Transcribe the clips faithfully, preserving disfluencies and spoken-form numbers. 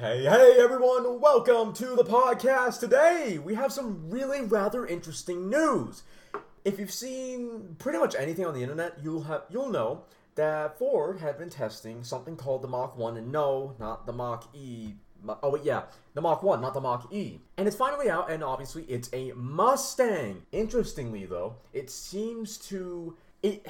Hey, hey everyone, welcome to the podcast. Today we have some really rather interesting news. If you've seen pretty much anything on the internet, you'll have you'll know that Ford had been testing something called the Mach one, and no, not the Mach-E. Oh wait, yeah, the Mach one, not the Mach-E. And it's finally out, and obviously it's a Mustang. Interestingly though, it seems to... It,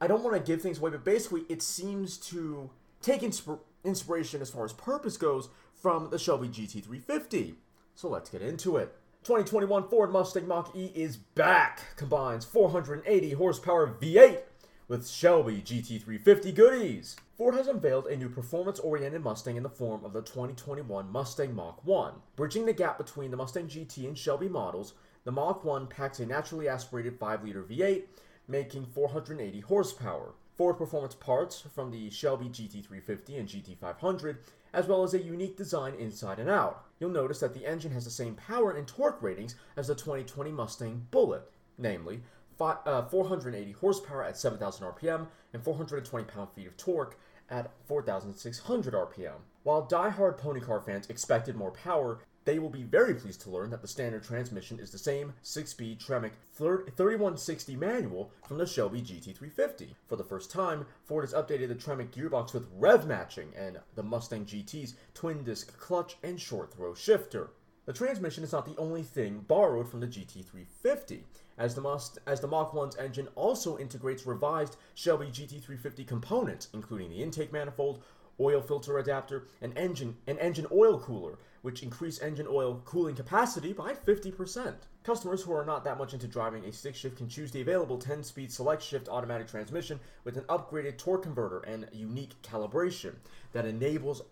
I don't want to give things away, but basically it seems to take insp- inspiration as far as purpose goes from the Shelby G T three fifty. So let's get into it. twenty twenty-one Ford Mustang Mach-E is back. Combines four hundred eighty horsepower V eight with Shelby G T three fifty goodies. Ford has unveiled a new performance-oriented Mustang in the form of the twenty twenty-one Mustang Mach one. Bridging the gap between the Mustang G T and Shelby models, the Mach one packs a naturally aspirated five liter V eight, making four hundred eighty horsepower. Ford performance parts from the Shelby G T three fifty and G T five hundred, as well as a unique design inside and out. You'll notice that the engine has the same power and torque ratings as the twenty twenty Mustang Bullitt, namely four hundred eighty horsepower at seven thousand R P M and four hundred twenty pound-feet of torque at four thousand six hundred R P M. While die-hard pony car fans expected more power, they will be very pleased to learn that the standard transmission is the same six-speed Tremec thirty-one sixty manual from the Shelby G T three fifty. For the first time, Ford has updated the Tremec gearbox with rev matching and the Mustang G T's twin-disc clutch and short-throw shifter. The transmission is not the only thing borrowed from the G T three fifty, as the, Must- as the Mach one's engine also integrates revised Shelby G T three fifty components, including the intake manifold, oil filter adapter, and engine and engine oil cooler, which increase engine oil cooling capacity by fifty percent. Customers who are not that much into driving a stick shift can choose the available ten-speed select shift automatic transmission with an upgraded torque converter and unique calibration that enables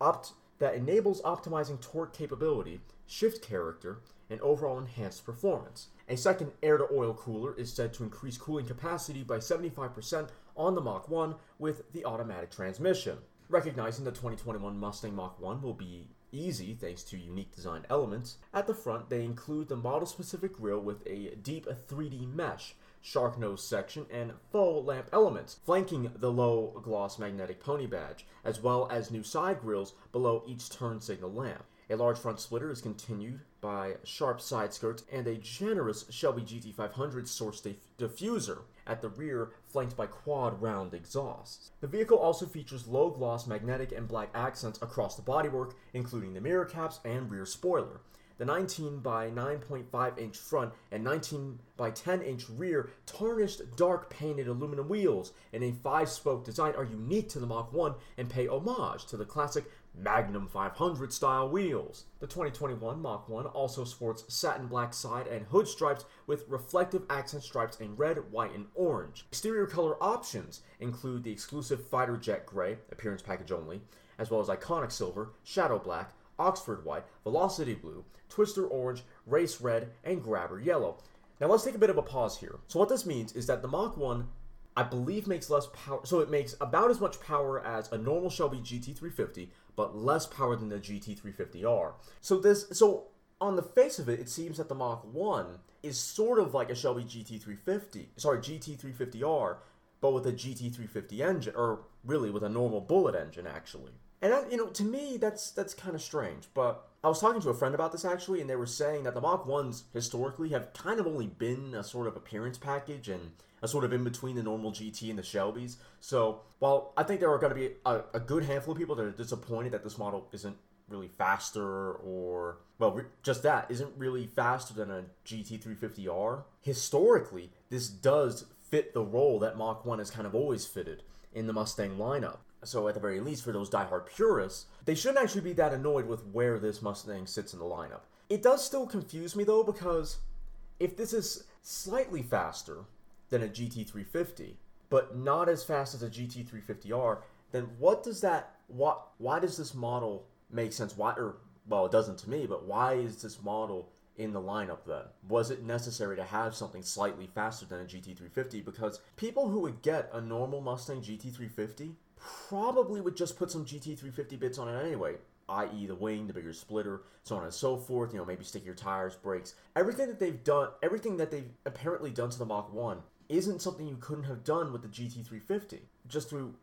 opt that enables optimizing torque capability, shift character, and overall enhanced performance. A second air-to-oil cooler is said to increase cooling capacity by seventy-five percent on the Mach one with the automatic transmission. Recognizing the twenty twenty-one Mustang Mach one will be easy thanks to unique design elements. At the front, they include the model-specific grille with a deep three D mesh, shark nose section, and faux lamp elements, flanking the low-gloss magnetic pony badge, as well as new side grilles below each turn signal lamp. A large front splitter is continued by sharp side skirts and a generous Shelby G T five hundred source dif- diffuser at the rear, flanked by quad round exhausts. The vehicle also features low gloss magnetic and black accents across the bodywork, including the mirror caps and rear spoiler. The nineteen by nine point five inch front and nineteen by ten inch rear tarnished dark painted aluminum wheels and a five-spoke design are unique to the Mach one and pay homage to the classic Magnum five hundred style wheels. The twenty twenty-one Mach one also sports satin black side and hood stripes with reflective accent stripes in red, white, and orange. Exterior color options include the exclusive fighter jet gray, appearance package only, as well as iconic silver, shadow black, Oxford white, velocity blue, twister orange, race red, and grabber yellow. Now let's take a bit of a pause here. So what this means is that the Mach one, I believe, makes less power, so it makes about as much power as a normal Shelby G T three fifty, but less power than the G T three fifty R. So this, so on the face of it, it seems that the Mach one is sort of like a Shelby G T three fifty, sorry, G T three fifty R, but with a G T three fifty engine, or really with a normal Bullitt engine, actually. And that, you know, to me, that's that's kind of strange. But I was talking to a friend about this actually, and they were saying that the Mach ones historically have kind of only been a sort of appearance package and a sort of in between the normal G T and the Shelbys. So while I think there are going to be a, a good handful of people that are disappointed that this model isn't really faster, or well, re- just that isn't really faster than a G T three fifty R. Historically, this does fit the role that Mach one has kind of always fitted in the Mustang lineup. So at the very least, for those diehard purists, they shouldn't actually be that annoyed with where this Mustang sits in the lineup. It does still confuse me though, because if this is slightly faster than a G T three fifty, but not as fast as a G T three fifty R, then what does that, why, why does this model make sense? Why, or, well, it doesn't to me, but why is this model in the lineup then? Was it necessary to have something slightly faster than a G T three fifty? Because people who would get a normal Mustang G T three fifty probably would just put some G T three fifty bits on it anyway, that is the wing, the bigger splitter, so on and so forth, you know, maybe stickier tires, brakes. Everything that they've done, everything that they've apparently done to the Mach one isn't something you couldn't have done with the G T three fifty, just through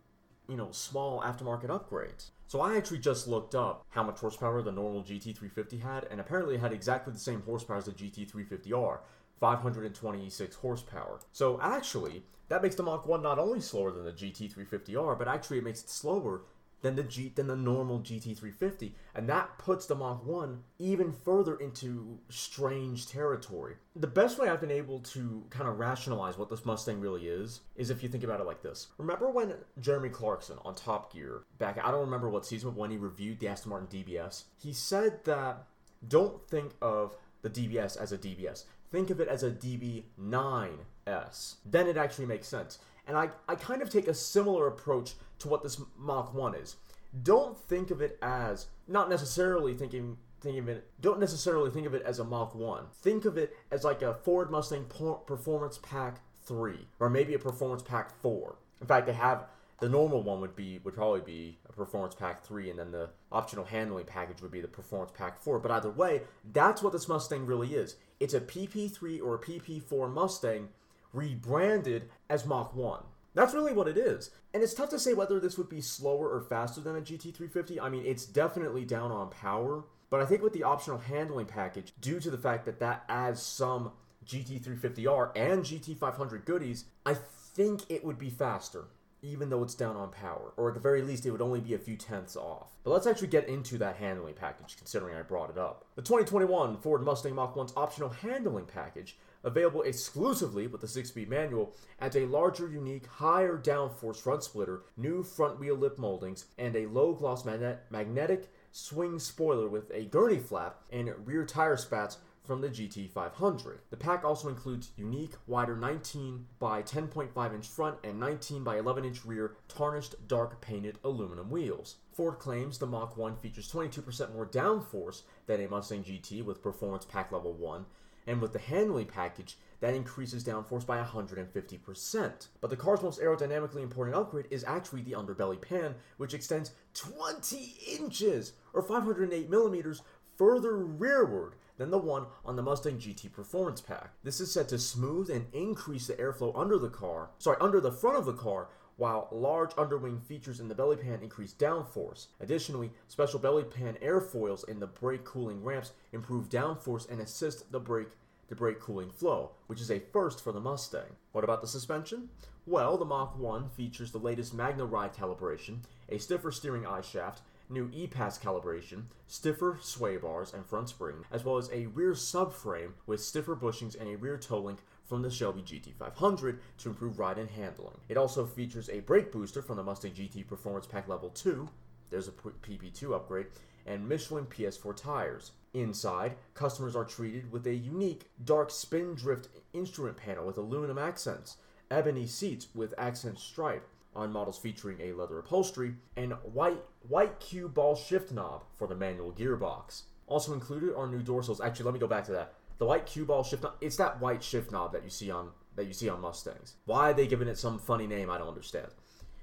you know, small aftermarket upgrades. So I actually just looked up how much horsepower the normal G T three fifty had, and apparently it had exactly the same horsepower as the G T three fifty R, five hundred twenty-six horsepower. So actually, that makes the Mach one not only slower than the G T three fifty R, but actually it makes it slower than the G than the normal G T three fifty, and that puts the Mach one even further into strange territory. The best way I've been able to kind of rationalize what this Mustang really is, is if you think about it like this. Remember when Jeremy Clarkson on Top Gear, back, I don't remember what season, but when he reviewed the Aston Martin D B S, he said that don't think of the D B S as a D B S. Think of it as a D B nine S. Then it actually makes sense. And I, I kind of take a similar approach to what this Mach one is. Don't think of it as, not necessarily thinking, thinking of it, don't necessarily think of it as a Mach one. Think of it as like a Ford Mustang Performance Pack three, or maybe a Performance Pack four. In fact, they have, the normal one would be, would probably be a Performance Pack three, and then the optional handling package would be the Performance Pack four. But either way, that's what this Mustang really is. It's a P P three or a P P four Mustang rebranded as Mach one. That's really what it is. And it's tough to say whether this would be slower or faster than a G T three fifty. I mean, it's definitely down on power, but I think with the optional handling package, due to the fact that that adds some G T three fifty R and G T five hundred goodies, I think it would be faster, even though it's down on power. Or at the very least, it would only be a few tenths off. But let's actually get into that handling package, considering I brought it up. The twenty twenty-one Ford Mustang Mach one's optional handling package, available exclusively with the six-speed manual, adds a larger, unique, higher downforce front splitter, new front wheel lip moldings, and a low-gloss magne- magnetic swing spoiler with a gurney flap and rear tire spats from the G T five hundred. The pack also includes unique, wider nineteen by ten point five inch front and nineteen by eleven inch rear tarnished dark painted aluminum wheels. Ford claims the Mach one features twenty-two percent more downforce than a Mustang G T with Performance Pack Level one, and with the handling package, that increases downforce by one hundred fifty percent. But the car's most aerodynamically important upgrade is actually the underbelly pan, which extends twenty inches, or five hundred eight millimeters, further rearward than the one on the Mustang G T Performance Pack. This is said to smooth and increase the airflow under the car, sorry, under the front of the car, while large underwing features in the belly pan increase downforce. Additionally, special belly pan airfoils in the brake cooling ramps improve downforce and assist the brake the brake cooling flow, which is a first for the Mustang. What about the suspension? Well, the Mach one features the latest Magna Ride calibration, a stiffer steering eye shaft, new E-Pass calibration, stiffer sway bars and front spring, as well as a rear subframe with stiffer bushings and a rear toe link from the Shelby G T five hundred to improve ride and handling. It also features a brake booster from the Mustang G T Performance Pack Level two, there's a P P two upgrade, and Michelin P S four tires. Inside, customers are treated with a unique dark spin drift instrument panel with aluminum accents, ebony seats with accent stripe on models featuring a leather upholstery, and white white cue ball shift knob for the manual gearbox. Also included are new door sills. Actually, let me go back to that. The white cue ball shift knob, it's that white shift knob that you see on that you see on Mustangs. Why are they giving it some funny name? I don't understand.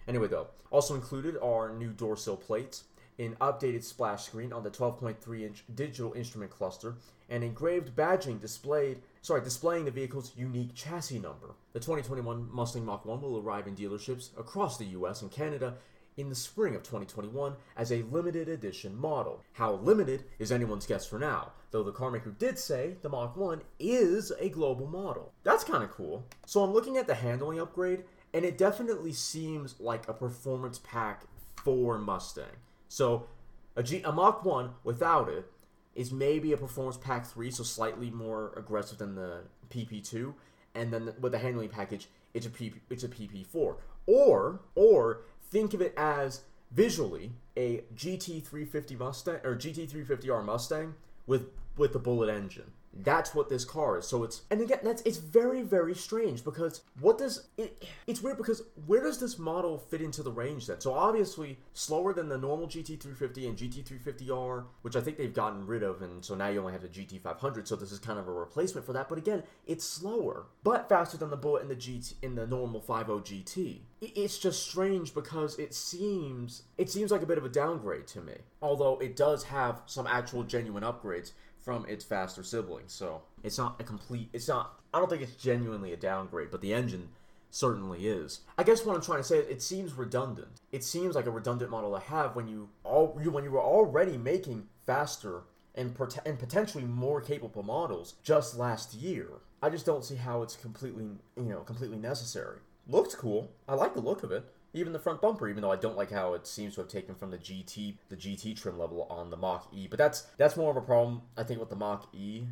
Anyway though, also included are new door sill plates, an updated splash screen on the twelve point three inch digital instrument cluster, and engraved badging displayed, sorry, displaying the vehicle's unique chassis number. The twenty twenty-one Mustang Mach one will arrive in dealerships across the U S and Canada in the spring of twenty twenty-one as a limited edition model. How limited is anyone's guess for now, though the carmaker did say the Mach one is a global model. That's kind of cool. So I'm looking at the handling upgrade, and it definitely seems like a Performance Pack four Mustang. So a, G- a Mach one without it is maybe a Performance Pack three, so slightly more aggressive than the P P two, and then with the handling package, it's a P P, it's a P P four. Or or think of it as visually a G T three fifty Mustang or G T three fifty R Mustang with with the Bullitt engine. That's what this car is. So it's, and again, that's, it's very, very strange because what does it, it's weird because where does this model fit into the range then? So obviously slower than the normal G T three fifty and G T three fifty R, which I think they've gotten rid of. And so now you only have the G T five hundred. So this is kind of a replacement for that. But again, it's slower, but faster than the Bullitt in the G T, in the normal fifty G T. It's just strange because it seems, it seems like a bit of a downgrade to me, although it does have some actual genuine upgrades from its faster siblings. So it's not a complete, it's not, I don't think it's genuinely a downgrade, but the engine certainly is. I guess what I'm trying to say is it seems redundant. It seems like a redundant model to have when you all you, when you were already making faster and, pot- and potentially more capable models just last year. I just don't see how it's completely, you know, completely necessary. Looks cool. I like the look of it. Even the front bumper, even though I don't like how it seems to have taken from the G T, the G T trim level on the Mach-E. But that's that's more of a problem, I think, with the Mach-E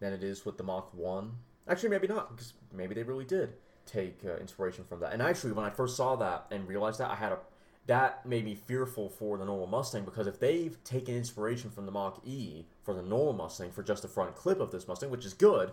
than it is with the Mach one. Actually, maybe not, because maybe they really did take uh, inspiration from that. And actually, when I first saw that and realized that, I had a that made me fearful for the normal Mustang, because if they've taken inspiration from the Mach-E for the normal Mustang for just the front clip of this Mustang, which is good,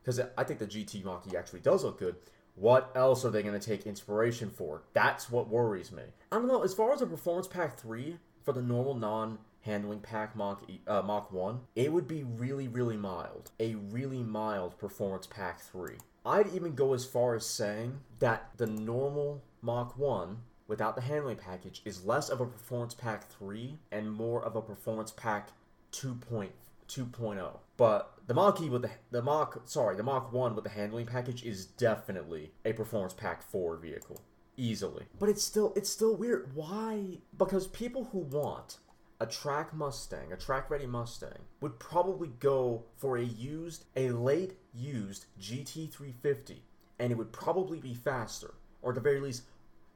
because I think the G T Mach-E actually does look good, what else are they going to take inspiration for? That's what worries me. I don't know, as far as a Performance Pack three for the normal non-handling pack Mach, uh, Mach one, it would be really, really mild. A really mild Performance Pack three. I'd even go as far as saying that the normal Mach one, without the handling package, is less of a Performance Pack three and more of a Performance Pack two point oh. But the Mach-E with the the Mach sorry the Mach one with the handling package is definitely a Performance Pack four vehicle, easily. But it's still it's still weird. Why? Because people who want a track Mustang, a track ready Mustang, would probably go for a used a late used G T three fifty, and it would probably be faster, or at the very least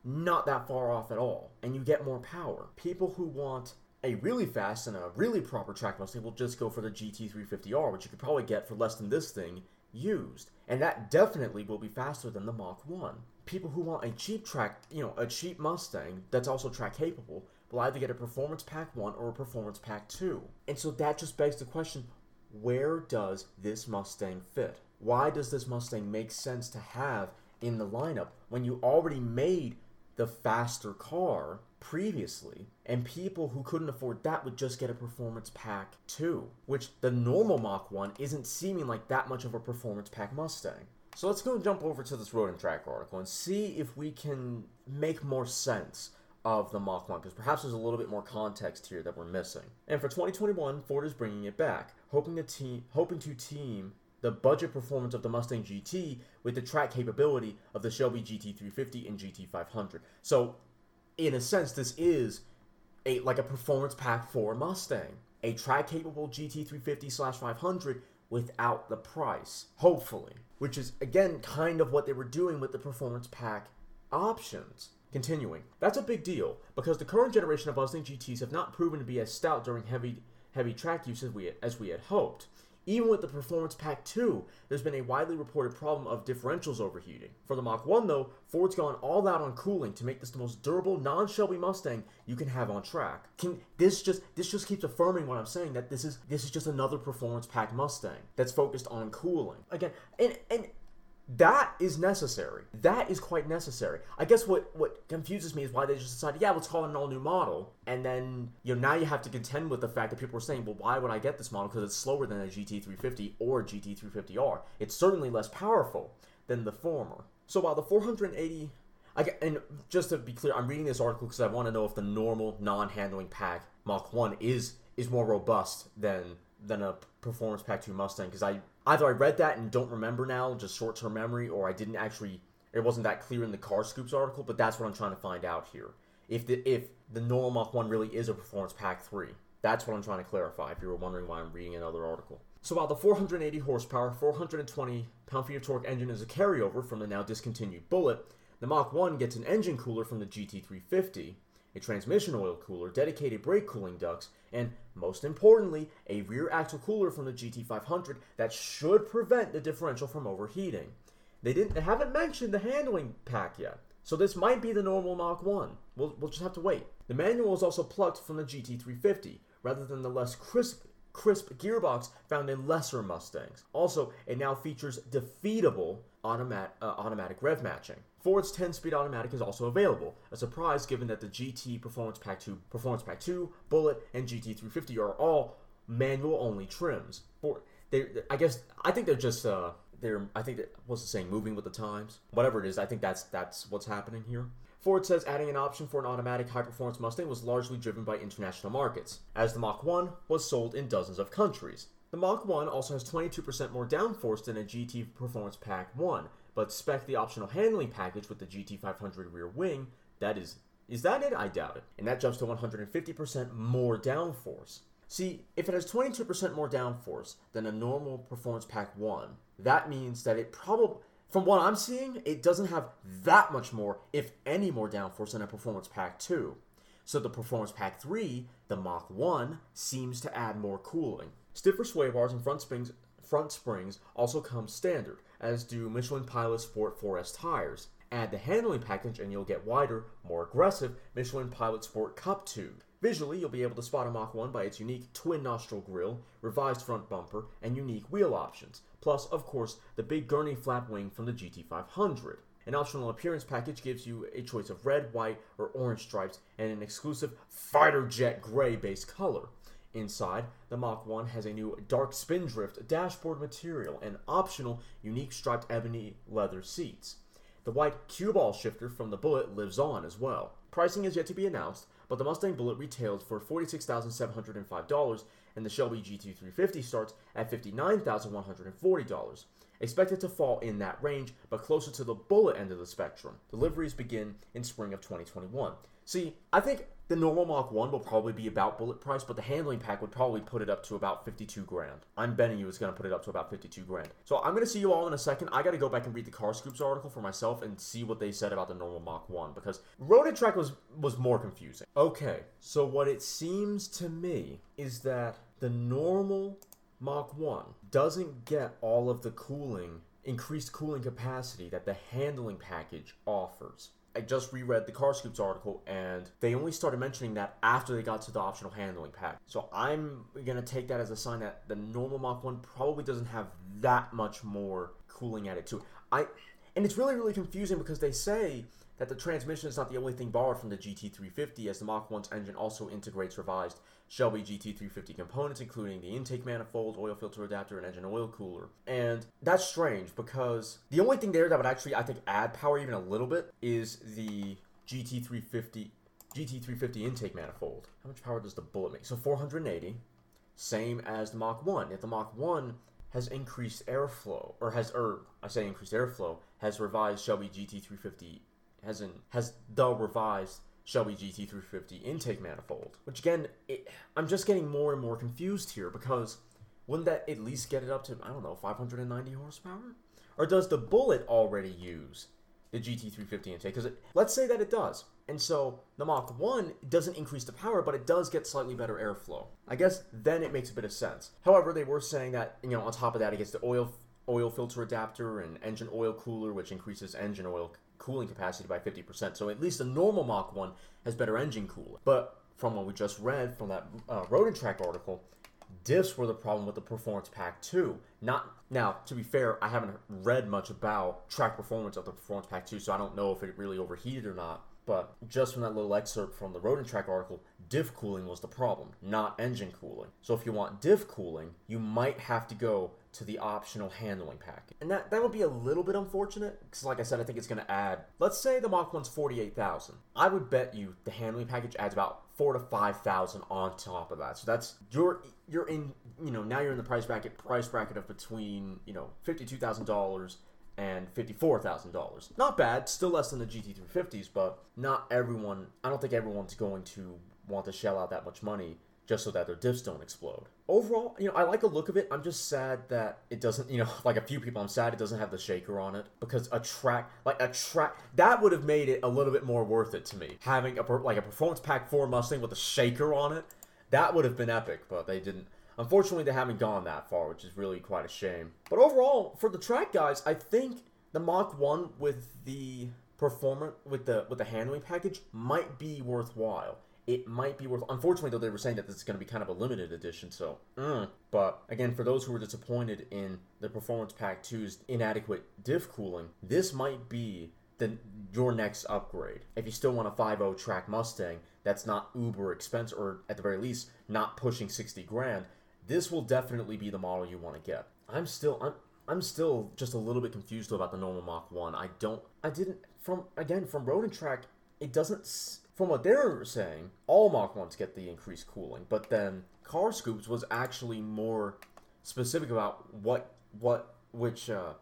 not that far off at all, and you get more power. People who want a really fast and a really proper track Mustang will just go for the G T three fifty R, which you could probably get for less than this thing used. And that definitely will be faster than the Mach one. People who want a cheap track, you know, a cheap Mustang that's also track capable will either get a Performance Pack one or a Performance Pack two. And so that just begs the question, where does this Mustang fit? Why does this Mustang make sense to have in the lineup when you already made the faster car previously, and people who couldn't afford that would just get a Performance Pack two, which the normal Mach one isn't seeming like that much of a Performance Pack Mustang. So let's go and jump over to this Road and Track article and see if we can make more sense of the Mach one, because perhaps there's a little bit more context here that we're missing. And for twenty twenty-one, Ford is bringing it back, hoping to team, hoping to team the budget performance of the Mustang G T with the track capability of the Shelby G T three fifty and G T five hundred. So, in a sense, this is a like a Performance Pack four Mustang. A track-capable G T three fifty slash five hundred without the price, hopefully. Which is, again, kind of what they were doing with the Performance Pack options. Continuing. That's a big deal, because the current generation of Mustang G Ts have not proven to be as stout during heavy heavy track use as we had, as we had hoped. Even with the Performance Pack two, there's been a widely reported problem of differentials overheating. For the Mach one, though, Ford's gone all out on cooling to make this the most durable non-Shelby Mustang you can have on track. Can this just this just keeps affirming what I'm saying, that this is this is just another Performance Pack Mustang that's focused on cooling. Again, and and that is necessary. That is quite necessary. I guess what, what confuses me is why they just decided, yeah, let's call it an all-new model. And then, you know, now you have to contend with the fact that people are saying, well, why would I get this model? Because it's slower than a G T three fifty or a G T three fifty R. It's certainly less powerful than the former. So while the four eighty... I, and just to be clear, I'm reading this article because I want to know if the normal non-handling pack Mach one is, is more robust than... than a Performance Pack two Mustang, because I either I read that and don't remember now, just short-term memory, or I didn't actually, it wasn't that clear in the Car Scoops article, but that's what I'm trying to find out here. If the if the normal Mach one really is a Performance Pack three, that's what I'm trying to clarify, if you were wondering why I'm reading another article. So while the four eighty horsepower, four hundred twenty pound-feet of torque engine is a carryover from the now discontinued Bullitt, the Mach one gets an engine cooler from the G T three fifty, a transmission oil cooler, dedicated brake cooling ducts, and, most importantly, a rear axle cooler from the G T five hundred that should prevent the differential from overheating. They didn't, they haven't mentioned the handling pack yet, so this might be the normal Mach one. We'll, we'll just have to wait. The manual is also plucked from the G T three fifty, rather than the less crisp, crisp gearbox found in lesser Mustangs. Also, it now features defeatable automat, uh, automatic rev matching. Ford's ten-speed automatic is also available, a surprise given that the G T Performance Pack two, Performance Pack two, Bullitt, and G T three fifty are all manual-only trims. Ford, they, I guess, I think they're just, uh, they're, I think, that, what's the saying, moving with the times? Whatever it is, I think that's that's what's happening here. Ford says adding an option for an automatic high-performance Mustang was largely driven by international markets, as the Mach one was sold in dozens of countries. The Mach one also has twenty-two percent more downforce than a G T Performance Pack one, but spec the optional handling package with the G T five hundred rear wing, that is, is that it? I doubt it. And that jumps to one hundred fifty percent more downforce. See, if it has twenty-two percent more downforce than a normal Performance Pack one, that means that it probably, from what I'm seeing, it doesn't have that much more, if any more downforce than a Performance Pack two. So the Performance Pack three, the Mach one, seems to add more cooling. Stiffer sway bars and front springs, front springs also come standard, as do Michelin Pilot Sport four S tires. Add the handling package and you'll get wider, more aggressive Michelin Pilot Sport Cup two. Visually, you'll be able to spot a Mach one by its unique twin nostril grille, revised front bumper, and unique wheel options, plus, of course, the big gurney flap wing from the G T five hundred. An optional appearance package gives you a choice of red, white, or orange stripes, and an exclusive fighter jet gray base color. Inside, the Mach one has a new dark spindrift dashboard material and optional unique striped ebony leather seats. The white cue ball shifter from the Bullitt lives on as well. Pricing is yet to be announced, but the Mustang Bullitt retails for forty-six thousand seven hundred five dollars and the Shelby G T three fifty starts at fifty-nine thousand one hundred forty dollars. Expected to fall in that range, but closer to the Bullitt end of the spectrum. Deliveries begin in spring of twenty twenty-one. See, I think the normal Mach one will probably be about Bullitt price, but the handling pack would probably put it up to about fifty-two grand. I'm betting you it's going to put it up to about fifty-two grand. So I'm going to see you all in a second. I got to go back and read the Car Scoops article for myself and see what they said about the normal Mach one, because Road and Track was, was more confusing. Okay, so what it seems to me is that the normal Mach one doesn't get all of the cooling, increased cooling capacity that the handling package offers. I just reread the Car Scoops article, and they only started mentioning that after they got to the optional handling pack. So I'm going to take that as a sign that the normal Mach one probably doesn't have that much more cooling added to it. I, and it's really, really confusing because they say that the transmission is not the only thing borrowed from the G T three fifty, as the Mach one's engine also integrates revised Shelby G T three fifty components, including the intake manifold, oil filter adapter, and engine oil cooler. And that's strange, because the only thing there that would actually, I think, add power even a little bit is the G T three fifty intake manifold. How much power does the Bullitt make? So four hundred eighty, same as the Mach one. If the Mach one has increased airflow, or has, or I say increased airflow, has revised Shelby G T three fifty Has, in, has the revised Shelby G T three fifty intake manifold. Which again, it, I'm just getting more and more confused here, because wouldn't that at least get it up to, I don't know, five hundred ninety horsepower? Or does the Bullitt already use the G T three fifty intake? Because let's say that it does. And so the Mach one doesn't increase the power, but it does get slightly better airflow. I guess then it makes a bit of sense. However, they were saying that, you know, on top of that, it gets the oil oil filter adapter and engine oil cooler, which increases engine oil cooling capacity by fifty percent. So at least the normal Mach one has better engine cooling. But from what we just read from that uh, Road and Track article, diffs were the problem with the Performance Pack two. Not now, to be fair, I haven't read much about track performance of the Performance Pack two, so I don't know if it really overheated or not. But just from that little excerpt from the Road and Track article, diff cooling was the problem, not engine cooling. So if you want diff cooling, you might have to go to the optional handling package. And that, that would be a little bit unfortunate, because like I said, I think it's going to add, let's say the Mach one's forty-eight thousand. I would bet you the handling package adds about four to five thousand on top of that. So that's, you're, you're in, you know, now you're in the price bracket, price bracket of between, you know, fifty-two thousand dollars and fifty-four thousand dollars. Not bad, still less than the G T three fifties, but not everyone, I don't think everyone's going to want to shell out that much money just so that their diffs don't explode. Overall, you know, I like the look of it. I'm just sad that it doesn't, you know, like a few people, I'm sad it doesn't have the shaker on it, because a track, like a track, that would have made it a little bit more worth it to me. Having a, like a Performance Pack four Mustang with a shaker on it, that would have been epic, but they didn't. Unfortunately, they haven't gone that far, which is really quite a shame. But overall, for the track guys, I think the Mach one with the performance, with the, with the handling package might be worthwhile. It might be worth, unfortunately though, they were saying that this is going to be kind of a limited edition, so, mm. But again, for those who were disappointed in the Performance Pack two's inadequate diff cooling, this might be the, your next upgrade. If you still want a five point oh track Mustang that's not uber expensive, or at the very least, not pushing sixty grand, this will definitely be the model you want to get. I'm still, I'm, I'm still just a little bit confused though about the normal Mach one. I don't, I didn't, from, again, from Road and Track, it doesn't, from what they're saying, all Mach ones get the increased cooling, but then Car Scoops was actually more specific about what, what, which uh,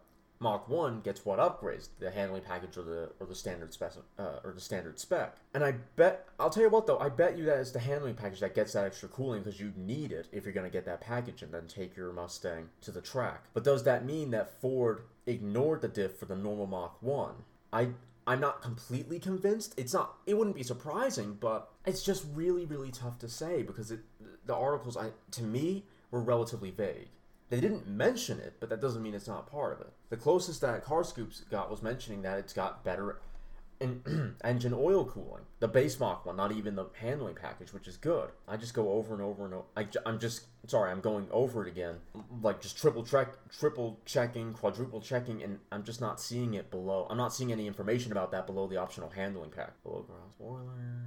Mach one gets what upgrades, the handling package or the or the standard spec uh, or the standard spec. And I bet I'll tell you what though, I bet you that it's the handling package that gets that extra cooling, because you need it if you're going to get that package and then take your Mustang to the track. But does that mean that Ford ignored the diff for the normal Mach one? I I'm not completely convinced. It's not. It wouldn't be surprising, but it's just really really tough to say, because it the articles I to me were relatively vague. They didn't mention it, but that doesn't mean it's not part of it. The closest that Car Scoops got was mentioning that it's got better in, engine oil cooling. The base Mach one, not even the handling package, which is good. I just go over and over and over. I, I'm just, sorry, I'm going over it again. Like just triple check, triple checking, quadruple checking, and I'm just not seeing it below. I'm not seeing any information about that below the optional handling pack. Below ground spoiler,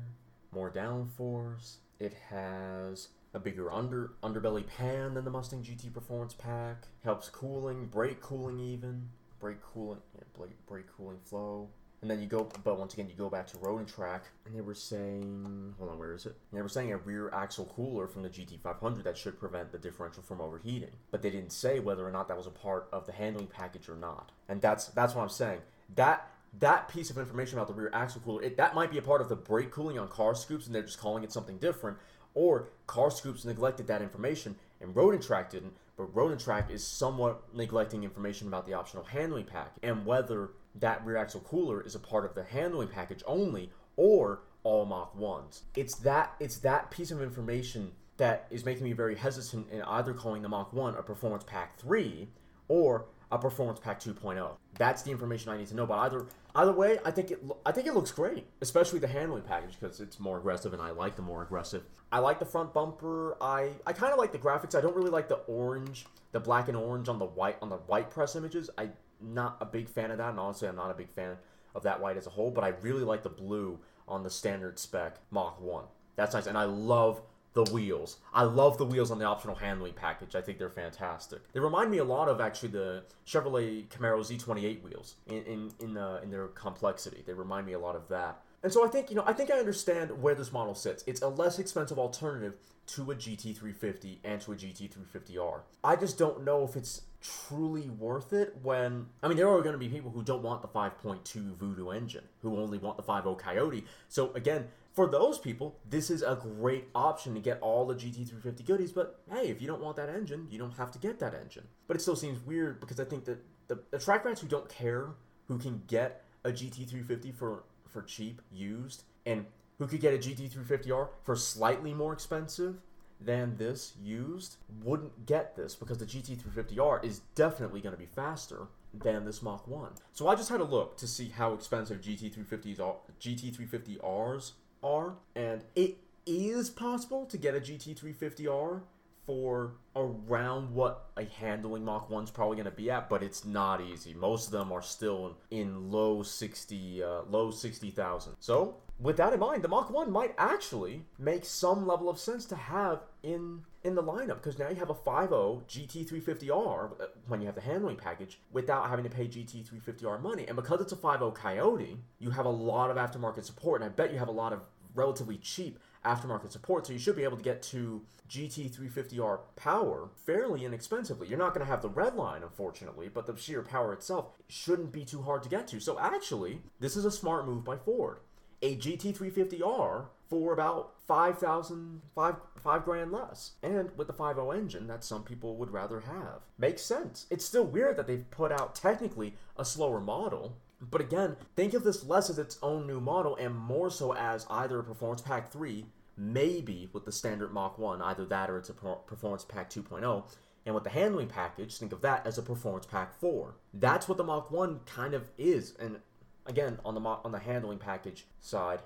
more downforce. It has a bigger under underbelly pan than the Mustang G T Performance Pack. Helps cooling, brake cooling even. Brake cooling, yeah, brake cooling flow. And then you go, but once again, you go back to road and track. And they were saying, hold on, where is it? And they were saying a rear axle cooler from the G T five hundred that should prevent the differential from overheating. But they didn't say whether or not that was a part of the handling package or not. And that's that's what I'm saying. That... That piece of information about the rear axle cooler, it, that might be a part of the brake cooling on Car Scoops, and they're just calling it something different. Or Car Scoops neglected that information, and Road and Track didn't. But Road and Track is somewhat neglecting information about the optional handling pack, and whether that rear axle cooler is a part of the handling package only, or all Mach ones. It's that, it's that piece of information that is making me very hesitant in either calling the Mach one a Performance Pack three, or a Performance Pack two point oh. That's the information I need to know. But either either way, I think it I think it looks great, especially the handling package, because it's more aggressive, and I like the more aggressive. I like the front bumper. I I kind of like the graphics. I don't really like the orange, the black and orange on the white on the white press images. I'm not a big fan of that, and honestly, I'm not a big fan of that white as a whole. But I really like the blue on the standard spec Mach one. That's nice, and I love the wheels. I love the wheels on the optional handling package. I think they're fantastic. They remind me a lot of actually the Chevrolet Camaro Z twenty-eight wheels in in in, uh, in their complexity. They remind me a lot of that. And so I think, you know, I think I understand where this model sits. It's a less expensive alternative to a G T three fifty and to a G T three fifty R. I just don't know if it's truly worth it when, I mean, there are going to be people who don't want the five point two Voodoo engine, who only want the five point oh Coyote. So again, for those people, this is a great option to get all the G T three fifty goodies, but hey, if you don't want that engine, you don't have to get that engine. But it still seems weird, because I think that the, the track rats who don't care, who can get a G T three fifty for, for cheap, used, and who could get a G T three fifty R for slightly more expensive than this used, wouldn't get this, because the G T three fifty R is definitely going to be faster than this Mach one. So I just had a look to see how expensive G T three fifties are, G T three fifty Rs are, and it is possible to get a G T three fifty R for around what a handling Mach one's probably going to be at, but it's not easy. Most of them are still in low sixty, uh, low sixty thousand. So with that in mind, the Mach one might actually make some level of sense to have in in the lineup, because now you have a five point oh G T three fifty R when you have the handling package without having to pay G T three fifty R money. And because it's a five point oh Coyote, you have a lot of aftermarket support, and I bet you have a lot of relatively cheap aftermarket support, so you should be able to get to G T three fifty R power fairly inexpensively. You're not going to have the red line, unfortunately, but the sheer power itself shouldn't be too hard to get to. So actually, this is a smart move by Ford. A G T three fifty R for about five thousand, five, five grand less. And with the five point oh engine that some people would rather have. Makes sense. It's still weird that they've put out technically a slower model. But again, think of this less as its own new model and more so as either a Performance Pack three, maybe with the standard Mach one, either that or it's a Performance Pack two point oh. And with the handling package, think of that as a Performance Pack four. That's what the Mach one kind of is. And again, on the on the handling package side,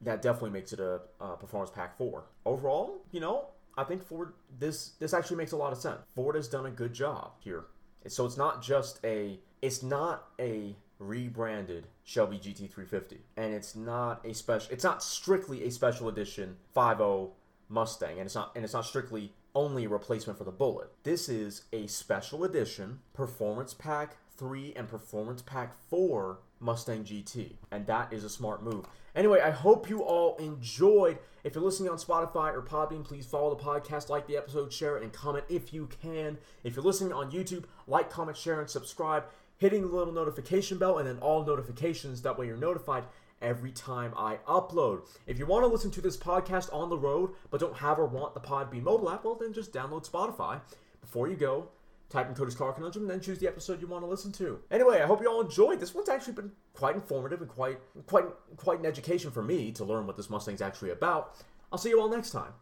that definitely makes it a, a Performance Pack four. Overall, you know, I think Ford, this this actually makes a lot of sense. Ford has done a good job here. So it's not just a, it's not a rebranded Shelby G T three fifty, and it's not a special, it's not strictly a special edition five point oh Mustang, and it's not and it's not strictly only a replacement for the Bullitt. This is a special edition Performance Pack three and Performance Pack four Mustang G T, and that is a smart move. Anyway, I hope you all enjoyed. If you're listening on Spotify or Podbean, please follow the podcast, like the episode, share it, and comment if you can. If you're listening on YouTube, like, comment, share, and subscribe. hitting the little notification bell, and then all notifications. That way you're notified every time I upload. If you want to listen to this podcast on the road, but don't have or want the Podbean mobile app, well, then just download Spotify. Before you go, type in Cody's Car Conundrum, and then choose the episode you want to listen to. Anyway, I hope you all enjoyed. This one's actually been quite informative and quite, quite, quite an education for me to learn what this Mustang's actually about. I'll see you all next time.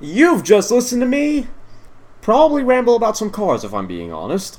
You've just listened to me probably ramble about some cars, if I'm being honest.